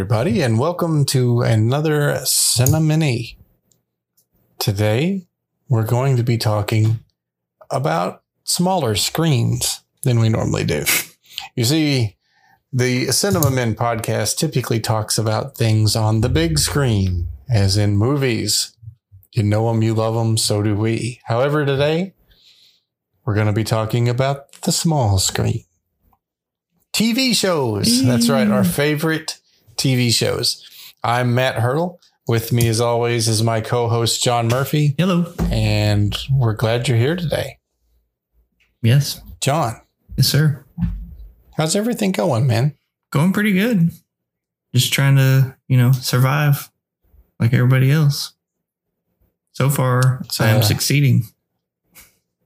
everybody, and welcome to another Cinemini. Today, we're going to be talking about smaller screens than we normally do. You see, the CinemaMen podcast typically talks about things on the big screen, as in movies. You know them, you love them, so do we. However, today, we're going to be talking about the small screen. TV shows. That's right. Our favorite TV shows. I'm Matt Hurdle. With me, as always, is my co-host, John Murphy. Hello. And we're glad you're here today. Yes. John. Yes, sir. How's everything going, man? Going pretty good. Just trying to, survive like everybody else. So far, I am succeeding.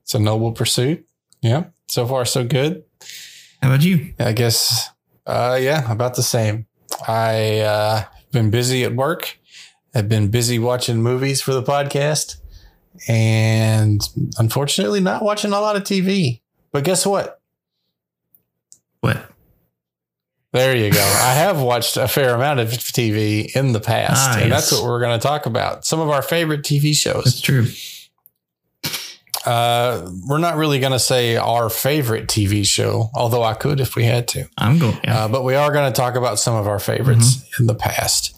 It's a noble pursuit. Yeah. So far, so good. How about you? I guess, about the same. I've been busy at work. I've been busy watching movies for the podcast and unfortunately not watching a lot of TV. But guess what? What? There you go. I have watched a fair amount of TV in the past, and yes. That's what we're going to talk about. Some of our favorite TV shows. That's true. We're not really going to say our favorite TV show, although I could if we had to. I'm going. Yeah. But we are going to talk about some of our favorites in the past.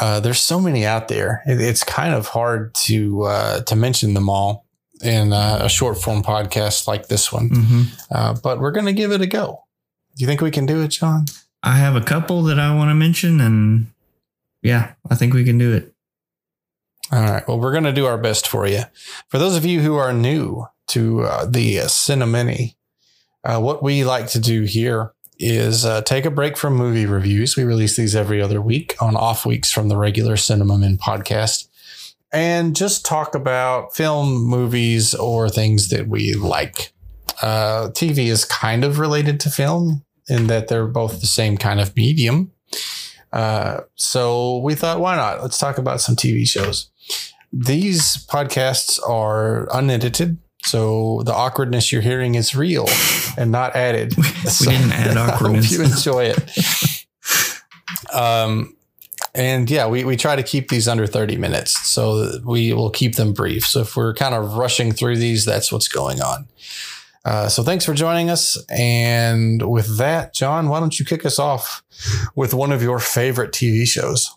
There's so many out there. It's kind of hard to mention them all in a short form podcast like this one. But we're going to give it a go. Do you think we can do it, John? I have a couple that I want to mention, and yeah, I think we can do it. All right. Well, we're going to do our best for you. For those of you who are new to the Cinemini, what we like to do here is take a break from movie reviews. We release these every other week on off weeks from the regular CinemaMen podcast, and just talk about film, movies, or things that we like. TV is kind of related to film in that they're both the same kind of medium. So we thought, why not? Let's talk about some TV shows. These podcasts are unedited, so the awkwardness you're hearing is real and not added. We didn't add awkwardness. I hope you enjoy it. And yeah, we try to keep these under 30 minutes, so we will keep them brief. So if we're kind of rushing through these, that's what's going on. So thanks for joining us. And with that, John, why don't you kick us off with one of your favorite TV shows?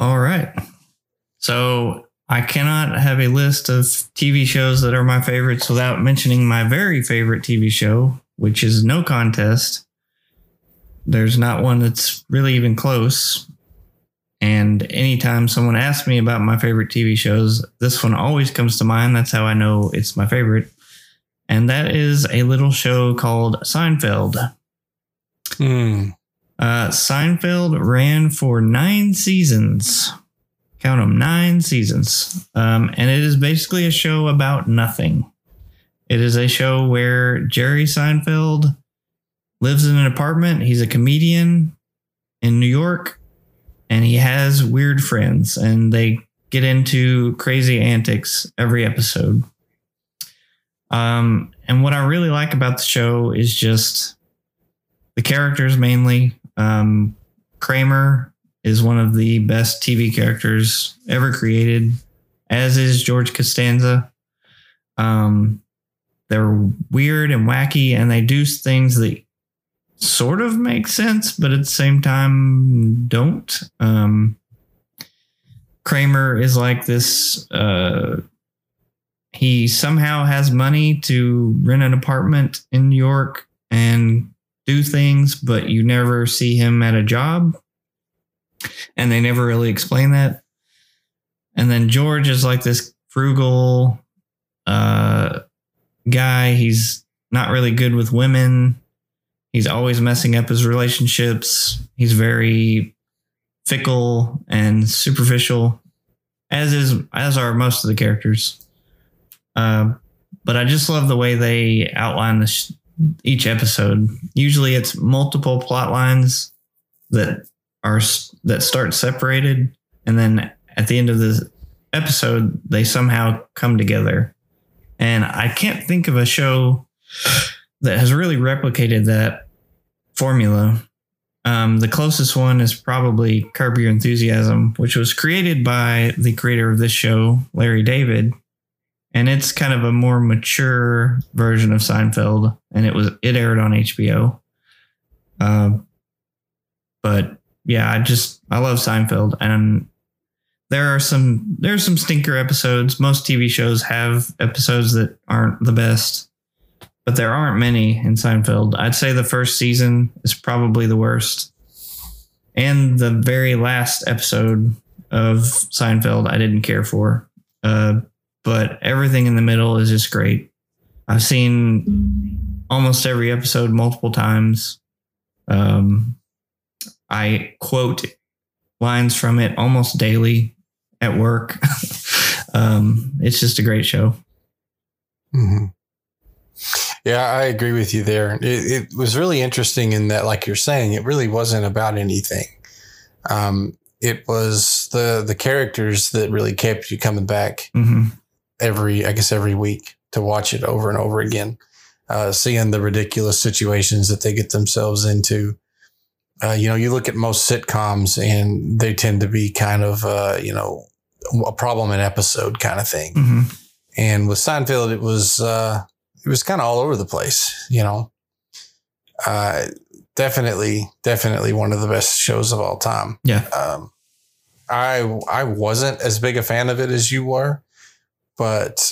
All right. So I cannot have a list of TV shows that are my favorites without mentioning my very favorite TV show, which is no contest. There's not one that's really even close. And anytime someone asks me about my favorite TV shows, this one always comes to mind. That's how I know it's my favorite. And that is a little show called Seinfeld. Seinfeld ran for 9 seasons. Count them, 9 seasons. And it is basically a show about nothing. It is a show where Jerry Seinfeld lives in an apartment. He's a comedian in New York, and he has weird friends, and they get into crazy antics every episode. And what I really like about the show is just the characters mainly. Kramer is one of the best TV characters ever created, as is George Costanza. They're weird and wacky, and they do things that sort of make sense, but at the same time don't. Kramer is like this... He somehow has money to rent an apartment in New York and do things, but you never see him at a job. And they never really explain that. And then George is like this frugal guy. He's not really good with women. He's always messing up his relationships. He's very fickle and superficial, as are most of the characters. But I just love the way they outline each episode. Usually it's multiple plot lines that start separated, and then at the end of the episode, they somehow come together. And I can't think of a show that has really replicated that formula. The closest one is probably Curb Your Enthusiasm, which was created by the creator of this show, Larry David. And it's kind of a more mature version of Seinfeld. And it aired on HBO. But yeah, I love Seinfeld. And there are some stinker episodes. Most TV shows have episodes that aren't the best, but there aren't many in Seinfeld. I'd say the first season is probably the worst. And the very last episode of Seinfeld, I didn't care for. But everything in the middle is just great. I've seen almost every episode multiple times. I quote lines from it almost daily at work. It's just a great show. Mm-hmm. Yeah, I agree with you there. It was really interesting in that, like you're saying, it really wasn't about anything. It was the characters that really kept you coming back every week to watch it over and over again, seeing the ridiculous situations that they get themselves into. You look at most sitcoms and they tend to be kind of, a problem in episode kind of thing. Mm-hmm. And with Seinfeld, it was kind of all over the place, definitely one of the best shows of all time. Yeah. I wasn't as big a fan of it as you were, but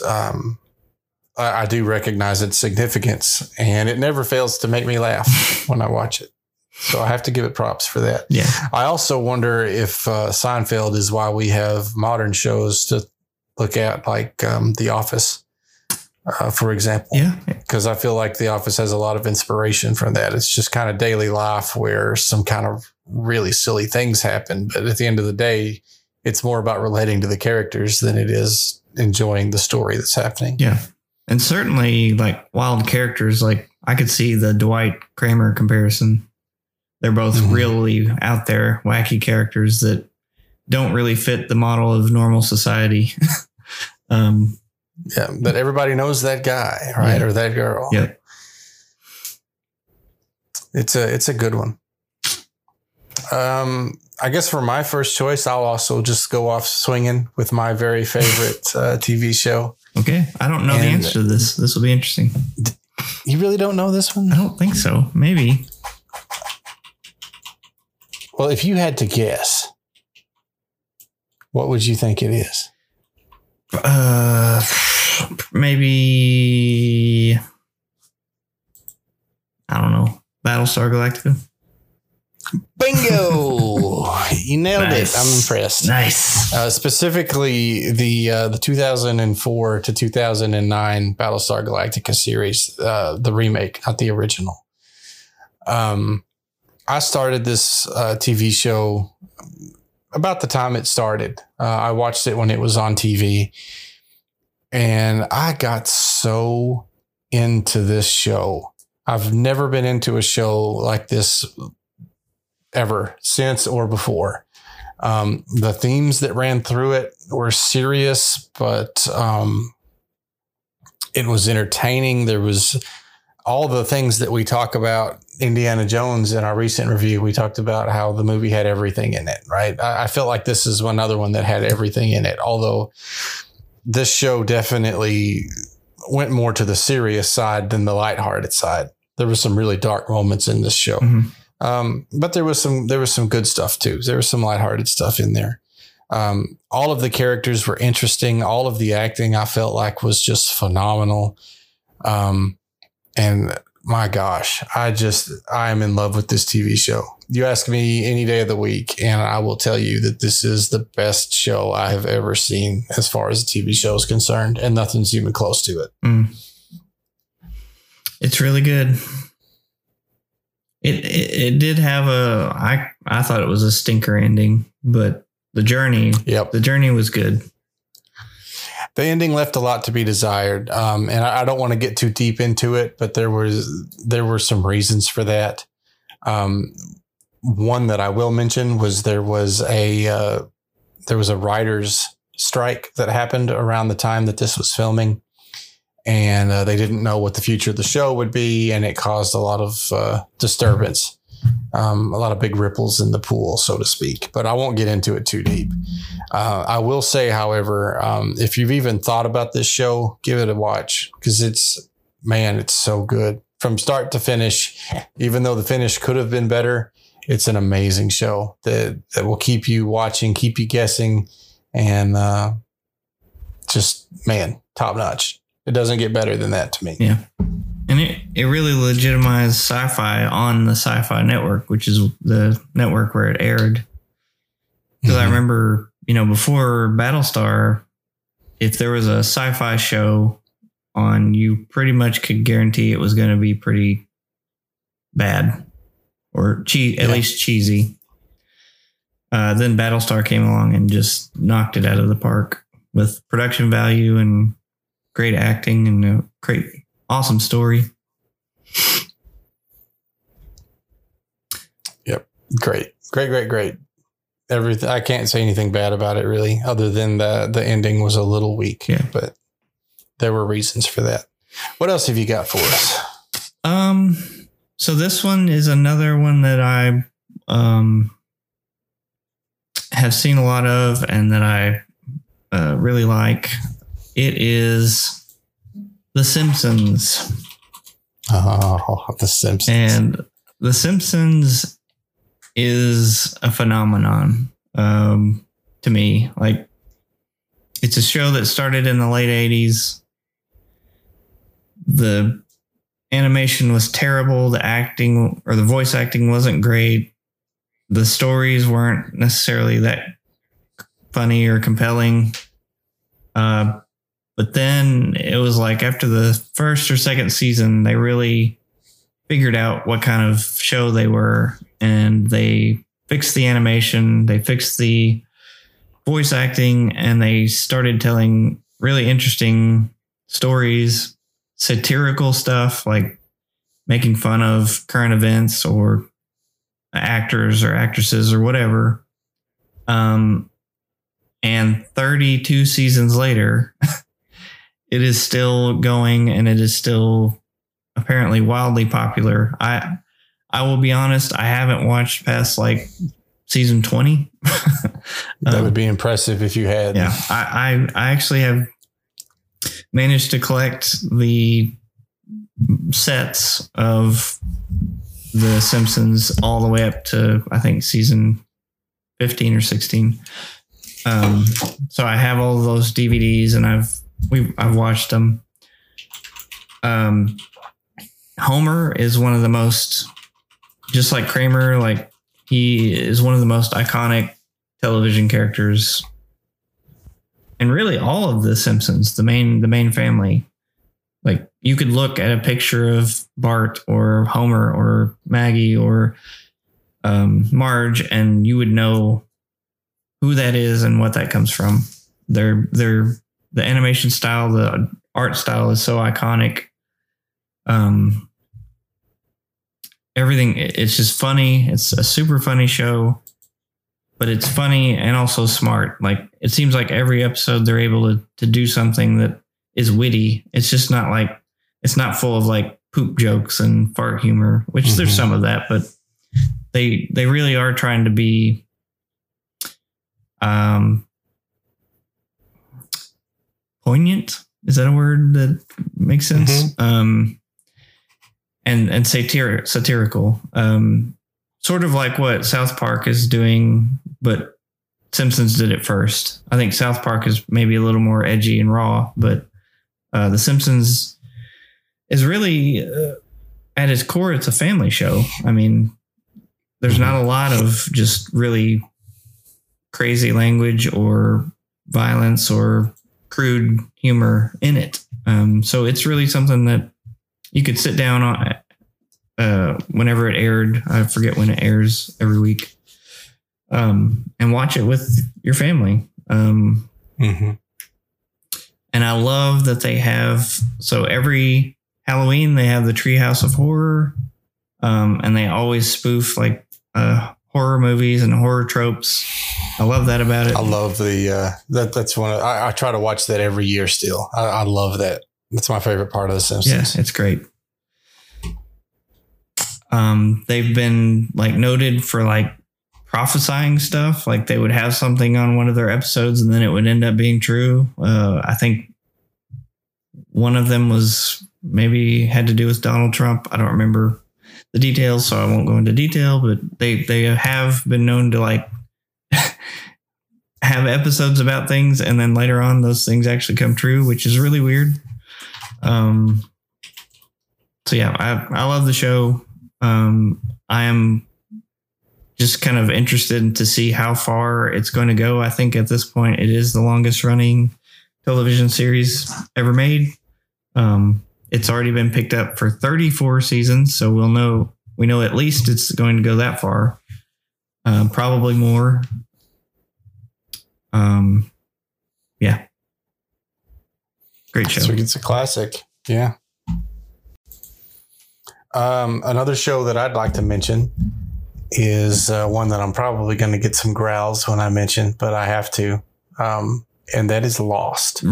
I do recognize its significance, and it never fails to make me laugh when I watch it. So I have to give it props for that. Yeah. I also wonder if Seinfeld is why we have modern shows to look at, like The Office, for example. Yeah. Because I feel like The Office has a lot of inspiration from that. It's just kind of daily life where some kind of really silly things happen. But at the end of the day, it's more about relating to the characters than it is enjoying the story that's happening. Yeah. And certainly like wild characters, like I could see the Dwight Kramer comparison. They're both really out there, wacky characters that don't really fit the model of normal society. Yeah, but everybody knows that guy, right? Yeah. Or that girl. Yeah. It's a good one. I guess for my first choice, I'll also just go off swinging with my very favorite TV show. Okay. I don't know the answer to this. This will be interesting. You really don't know this one? I don't think so. Maybe. Well, if you had to guess, what would you think it is? Maybe, I don't know, Battlestar Galactica. Bingo! You nailed it. I'm impressed. Nice. Specifically, the 2004 to 2009 Battlestar Galactica series, the remake, not the original. I started this TV show about the time it started. I watched it when it was on TV, and I got so into this show. I've never been into a show like this ever since or before. The themes that ran through it were serious, but it was entertaining. There was all the things that we talk about Indiana Jones in our recent review. We talked about how the movie had everything in it, right? I feel like this is another one that had everything in it, although this show definitely went more to the serious side than the lighthearted side. There were some really dark moments in this show, but there was some good stuff too. There was some lighthearted stuff in there. All of the characters were interesting. All of the acting I felt like was just phenomenal. And my gosh, I am in love with this TV show. You ask me any day of the week, and I will tell you that this is the best show I have ever seen as far as a TV show is concerned, and nothing's even close to it. It's really good. It did have I thought it was a stinker ending, but the journey was good. The ending left a lot to be desired, and I don't want to get too deep into it, but there were some reasons for that. One that I will mention was there was a writer's strike that happened around the time that this was filming, and they didn't know what the future of the show would be, and it caused a lot of disturbance. a lot of big ripples in the pool, so to speak, but I won't get into it too deep. I will say, however, if you've even thought about this show, give it a watch, because it's so good from start to finish. Even though the finish could have been better, it's an amazing show that will keep you watching, keep you guessing, and top notch. It doesn't get better than that to me. Yeah. And it really legitimized sci-fi on the Sci-Fi Network, which is the network where it aired. Because I remember, before Battlestar, if there was a sci-fi show on, you pretty much could guarantee it was going to be pretty bad or at least cheesy. Then Battlestar came along and just knocked it out of the park with production value and great acting and a great, awesome story. Yep. Great. Everything. I can't say anything bad about it, really, other than the ending was a little weak, but there were reasons for that. What else have you got for us? So this one is another one that I have seen a lot of and that I really like. It is The Simpsons. Oh, The Simpsons. And The Simpsons is a phenomenon to me. Like, it's a show that started in the late 80s. The animation was terrible. The acting or the voice acting wasn't great. The stories weren't necessarily that funny or compelling. But then it was like after the first or second season, they really figured out what kind of show they were, and they fixed the animation, they fixed the voice acting, and they started telling really interesting stories, satirical stuff, like making fun of current events or actors or actresses or whatever. And 32 seasons later... It is still going, and it is still apparently wildly popular. I will be honest, I haven't watched past like season 20. That would be impressive if you had. Yeah, I actually have managed to collect the sets of The Simpsons all the way up to, I think, season 15 or 16. So I have all those DVDs, and I've watched them. Homer is one of the most, just like Kramer, like he is one of the most iconic television characters, and really all of The Simpsons, the main family. Like, you could look at a picture of Bart or Homer or Maggie or Marge, and you would know who that is and what that comes from. The animation style, the art style is so iconic. Everything, it's just funny. It's a super funny show, but it's funny and also smart. Like, it seems like every episode they're able to do something that is witty. It's just not like, it's not full of like poop jokes and fart humor, which there's some of that, but they really are trying to be, poignant? Is that a word that makes sense? And satirical. Sort of like what South Park is doing, but Simpsons did it first. I think South Park is maybe a little more edgy and raw, but The Simpsons is really, at its core, it's a family show. I mean, there's not a lot of just really crazy language or violence or crude humor in it. So it's really something that you could sit down on whenever it aired. I forget when it airs every week, and watch it with your family. And I love that they have, so every Halloween they have the Treehouse of Horror, and they always spoof like horror movies and horror tropes. I love that about it. I love the that's one of, I try to watch that every year still. I love that. That's my favorite part of The Simpsons. Yeah, it's great. They've been like noted for like prophesying stuff. Like they would have something on one of their episodes and then it would end up being true. I think one of them was maybe had to do with Donald Trump. I don't remember the details, so I won't go into detail, but they have been known to like have episodes about things. And then later on, those things actually come true, which is really weird. So yeah, I love the show. I am just kind of interested to see how far it's going to go. I think at this point, it is the longest running television series ever made. It's already been picked up for 34 seasons. So we know at least it's going to go that far. Probably more. Yeah. Great show. So it's a classic. Yeah. Another show that I'd like to mention is one that I'm probably going to get some growls when I mention, but I have to. And that is Lost.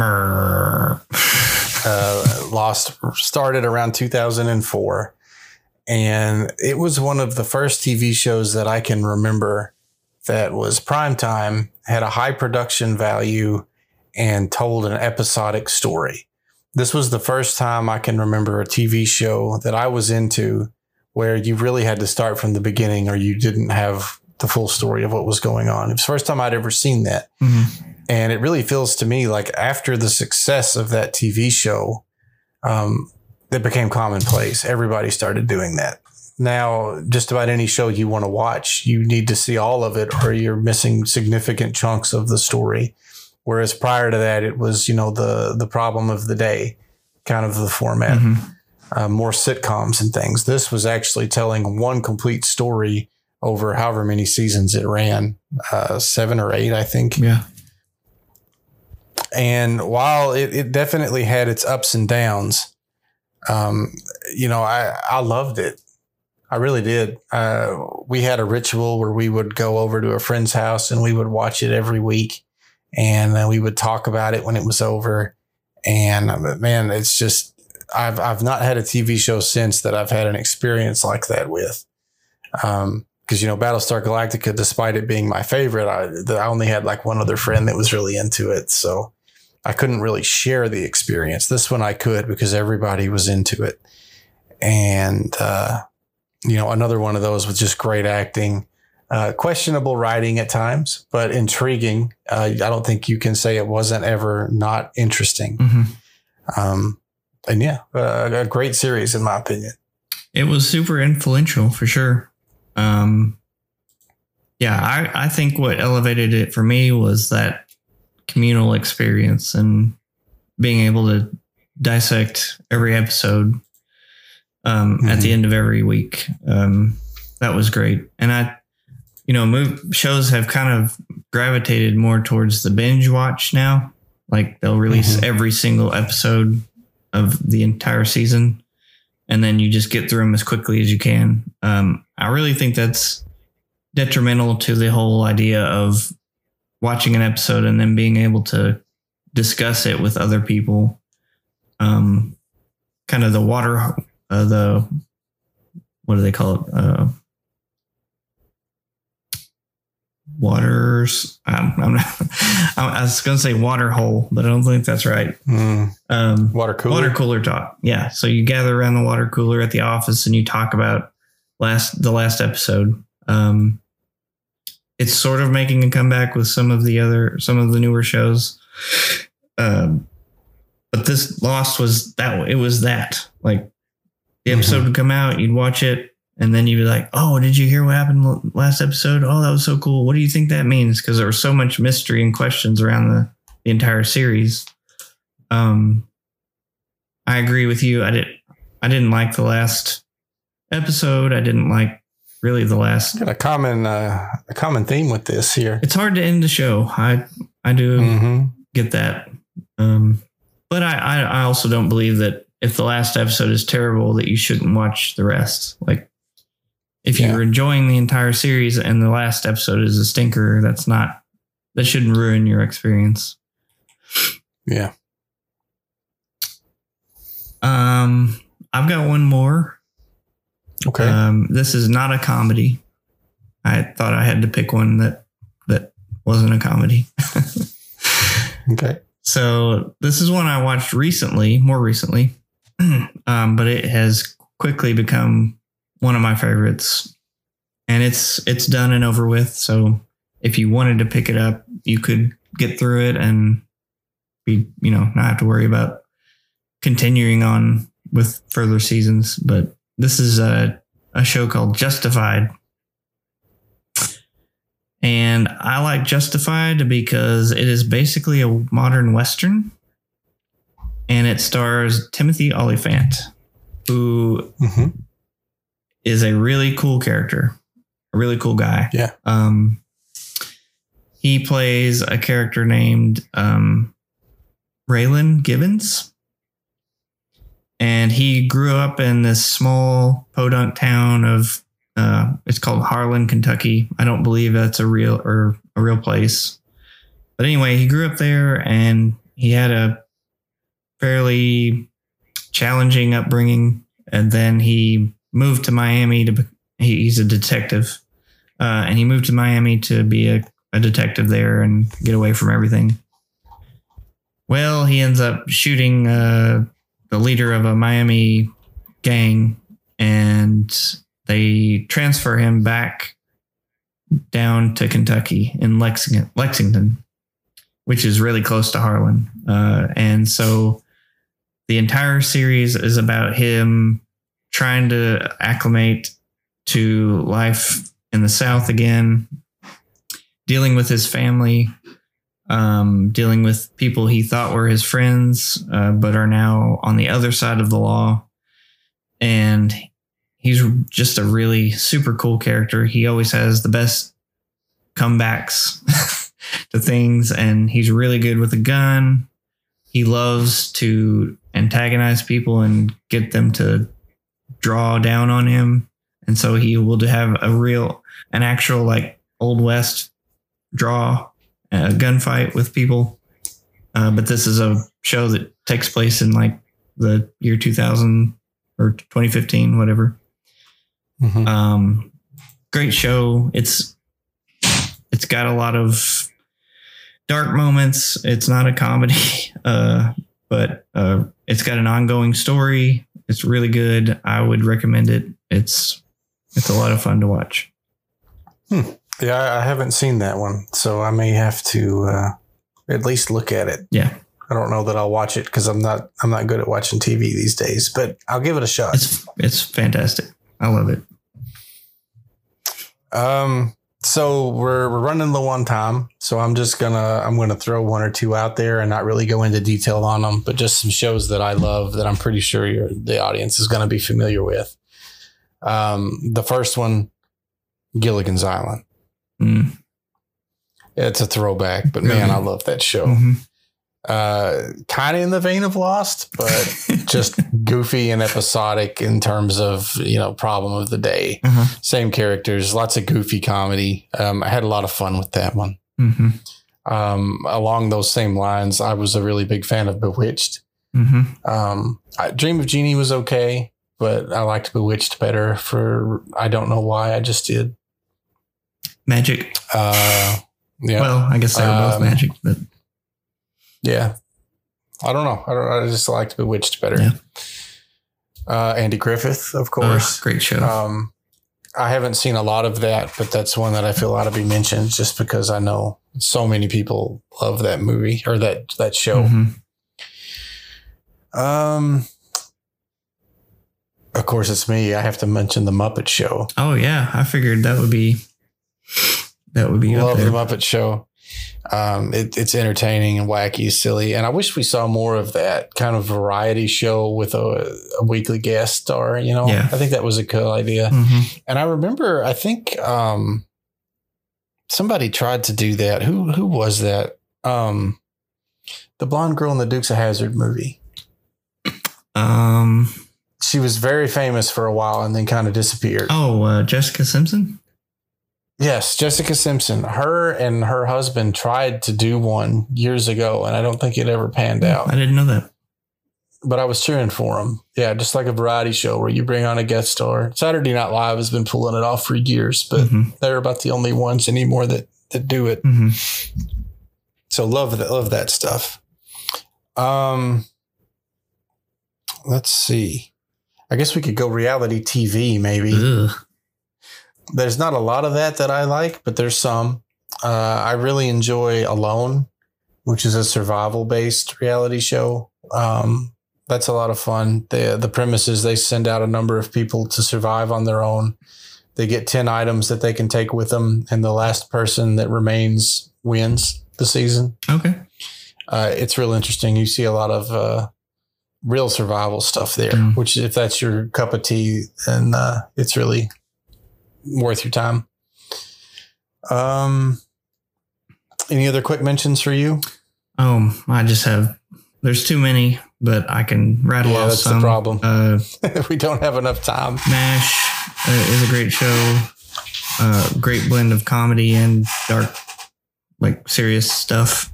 Lost started around 2004. And it was one of the first TV shows that I can remember that was primetime, had a high production value, and told an episodic story. This was the first time I can remember a TV show that I was into where you really had to start from the beginning or you didn't have the full story of what was going on. It was the first time I'd ever seen that. Mm-hmm. And it really feels to me like after the success of that TV show, that became commonplace. Everybody started doing that. Now, just about any show you want to watch, you need to see all of it or you're missing significant chunks of the story. Whereas prior to that, it was, you know, the problem of the day, kind of the format. Mm-hmm. More sitcoms and things. This was actually telling one complete story over however many seasons it ran, 7 or 8, I think. Yeah. And while it definitely had its ups and downs, you know, I loved it. I really did. We had a ritual where we would go over to a friend's house and we would watch it every week. And we would talk about it when it was over. And man, it's just, I've not had a TV show since that I've had an experience like that with, because, you know, Battlestar Galactica, despite it being my favorite, I only had like one other friend that was really into it. So I couldn't really share the experience. This one I could because everybody was into it. And, you know, another one of those with just great acting, questionable writing at times, but intriguing. I don't think you can say it wasn't ever not interesting. Mm-hmm. And yeah, a great series, in my opinion. It was super influential for sure. Yeah, I think what elevated it for me was that communal experience and being able to dissect every episode at the end of every week. That was great. And shows have kind of gravitated more towards the binge watch now. Like they'll release every single episode of the entire season. And then you just get through them as quickly as you can. I really think that's detrimental to the whole idea of watching an episode and then being able to discuss it with other people. Kind of the water, what do they call it? Waters. I was going to say water hole, but I don't think that's right. Water cooler. Water cooler talk. Yeah. So you gather around the water cooler at the office and you talk about the last episode. It's sort of making a comeback with some of the newer shows. But this Lost was that. It was that like the episode would come out, you'd watch it. And then you'd be like, oh, did you hear what happened last episode? Oh, that was so cool. What do you think that means? Because there was so much mystery and questions around the entire series. I agree with you. I didn't like the last episode. I didn't like really the last. Got a common theme with this here. It's hard to end the show. I do get that. But I also don't believe that if the last episode is terrible, that you shouldn't watch the rest. Like, if you're enjoying the entire series and the last episode is a stinker, that shouldn't ruin your experience. Yeah. I've got one more. Okay. This is not a comedy. I thought I had to pick one that wasn't a comedy. Okay. So this is one I watched more recently, but it has quickly become one of my favorites, and it's done and over with. So if you wanted to pick it up, you could get through it and be, not have to worry about continuing on with further seasons. But this is a show called Justified. And I like Justified because it is basically a modern Western, and it stars Timothy Olyphant, who is a really cool character, a really cool guy. Yeah. He plays a character named Raylan Givens, and he grew up in this small podunk town of it's called Harlan, Kentucky. I don't believe that's a real place. But anyway, he grew up there and he had a fairly challenging upbringing. And then he moved to Miami he's a detective. And he moved to Miami to be a detective there and get away from everything. Well, he ends up shooting the leader of a Miami gang, and they transfer him back down to Kentucky in Lexington, which is really close to Harlan. And so the entire series is about him trying to acclimate to life in the South again, dealing with his family, dealing with people he thought were his friends, but are now on the other side of the law. And he's just a really super cool character. He always has the best comebacks to things, and he's really good with a gun. He loves to antagonize people and get them to draw down on him. And so he will have an actual like Old West draw, gunfight with people. But this is a show that takes place in like the year 2000 or 2015, whatever. Great show. It's got a lot of dark moments. It's not a comedy, but it's got an ongoing story. It's really good. I would recommend it. It's a lot of fun to watch. Yeah, I haven't seen that one, so I may have to at least look at it. Yeah, I don't know that I'll watch it because I'm not good at watching TV these days, but I'll give it a shot. It's fantastic. I love it. So we're running low on time, so I'm gonna throw one or two out there and not really go into detail on them, but just some shows that I love that I'm pretty sure the audience is gonna be familiar with. The first one, Gilligan's Island. It's a throwback, but man, I love that show. Kind of in the vein of Lost, but just goofy and episodic in terms of, problem of the day. Same characters, lots of goofy comedy. I had a lot of fun with that one. Along those same lines, I was a really big fan of Bewitched. I Dream of Jeannie was okay, but I liked Bewitched better I don't know why, I just did. Magic. Yeah. Well, I guess they were both magic, but... Yeah. I don't know. I just liked Bewitched better. Yeah. Andy Griffith, of course. Great show. I haven't seen a lot of that, but that's one that I feel ought to be mentioned just because I know so many people love that movie or that show. Of course, it's me. I have to mention The Muppet Show. Oh, yeah. I figured that would be love The Muppet Show. It's entertaining and wacky, silly, and I wish we saw more of that kind of variety show with a weekly guest star. Yeah. I think that was a cool idea. And I remember, I think somebody tried to do that. Who was that? The blonde girl in the Dukes of Hazzard movie. She was very famous for a while and then kind of disappeared. Oh, Jessica Simpson. Yes, Jessica Simpson. Her and her husband tried to do one years ago, and I don't think it ever panned out. I didn't know that. but I was cheering for him. Yeah, just like a variety show where you bring on a guest star. Saturday Night Live has been pulling it off for years, but they're about the only ones anymore that do it. So love that stuff. Let's see. I guess we could go reality TV maybe. Ugh. There's not a lot of that I like, but there's some. I really enjoy Alone, which is a survival-based reality show. That's a lot of fun. The premise is they send out a number of people to survive on their own. They get 10 items that they can take with them, and the last person that remains wins the season. Okay. It's real interesting. You see a lot of real survival stuff there, which if that's your cup of tea, then it's really worth your time. Any other quick mentions for you? I just have... There's too many, but I can rattle off that's some. The problem. We don't have enough time. MASH is a great show. Great blend of comedy and dark, serious stuff.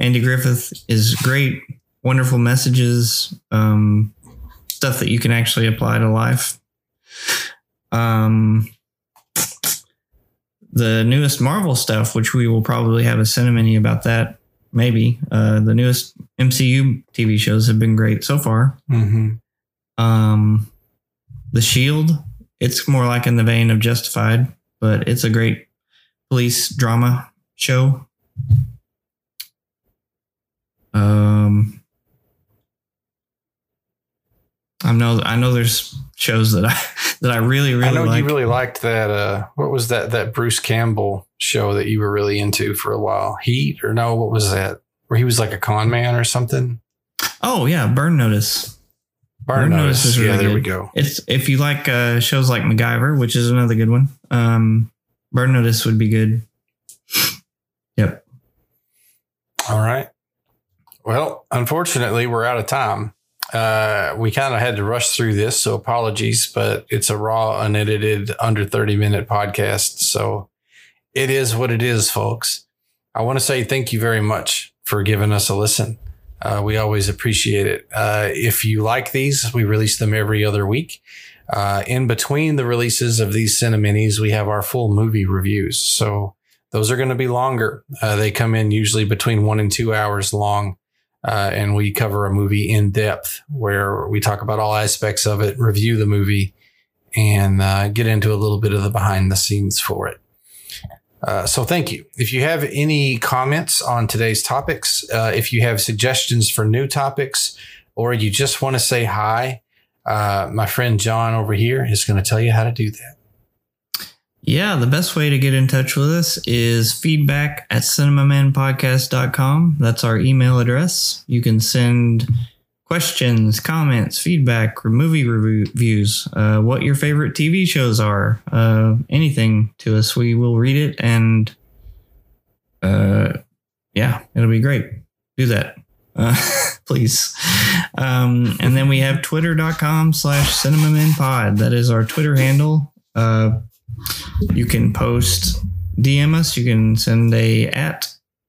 Andy Griffith is great. Wonderful messages. Stuff that you can actually apply to life. The newest Marvel stuff, which we will probably have a Cinemini about that, maybe. The newest MCU TV shows have been great so far. The Shield, it's more like in the vein of Justified, but it's a great police drama show. I know there's shows that I really liked. I know you really liked that. What was that Bruce Campbell show that you were really into for a while? Heat or no? What was that? Where he was like a con man or something? Oh yeah, Burn Notice. Burn Notice is really good. There we go. It's if you like shows like MacGyver, which is another good one. Burn Notice would be good. Yep. All right. Well, unfortunately, we're out of time. We kind of had to rush through this, so apologies, but it's a raw, unedited, under 30-minute podcast. So it is what it is, folks. I want to say thank you very much for giving us a listen. We always appreciate it. If you like these, we release them every other week. In between the releases of these Cineminis, we have our full movie reviews. So those are going to be longer. They come in usually between 1 and 2 hours long. And we cover a movie in depth where we talk about all aspects of it, review the movie, and get into a little bit of the behind the scenes for it. So thank you. If you have any comments on today's topics, if you have suggestions for new topics, or you just want to say hi, my friend John over here is going to tell you how to do that. Yeah, the best way to get in touch with us is feedback@cinemamenpodcast.com. That's our email address. You can send questions, comments, feedback, or movie reviews, what your favorite TV shows are, anything to us. We will read it, and it'll be great. Do that, please. And then we have twitter.com/cinemamenpod. That is our Twitter handle. You can post, DM us, you can send @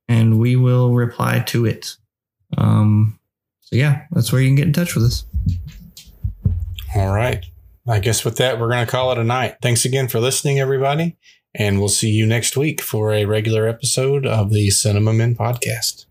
and we will reply to it. So yeah, that's where you can get in touch with us. All right. I guess with that, we're going to call it a night. Thanks again for listening, everybody. And we'll see you next week for a regular episode of the CinemaMen Podcast.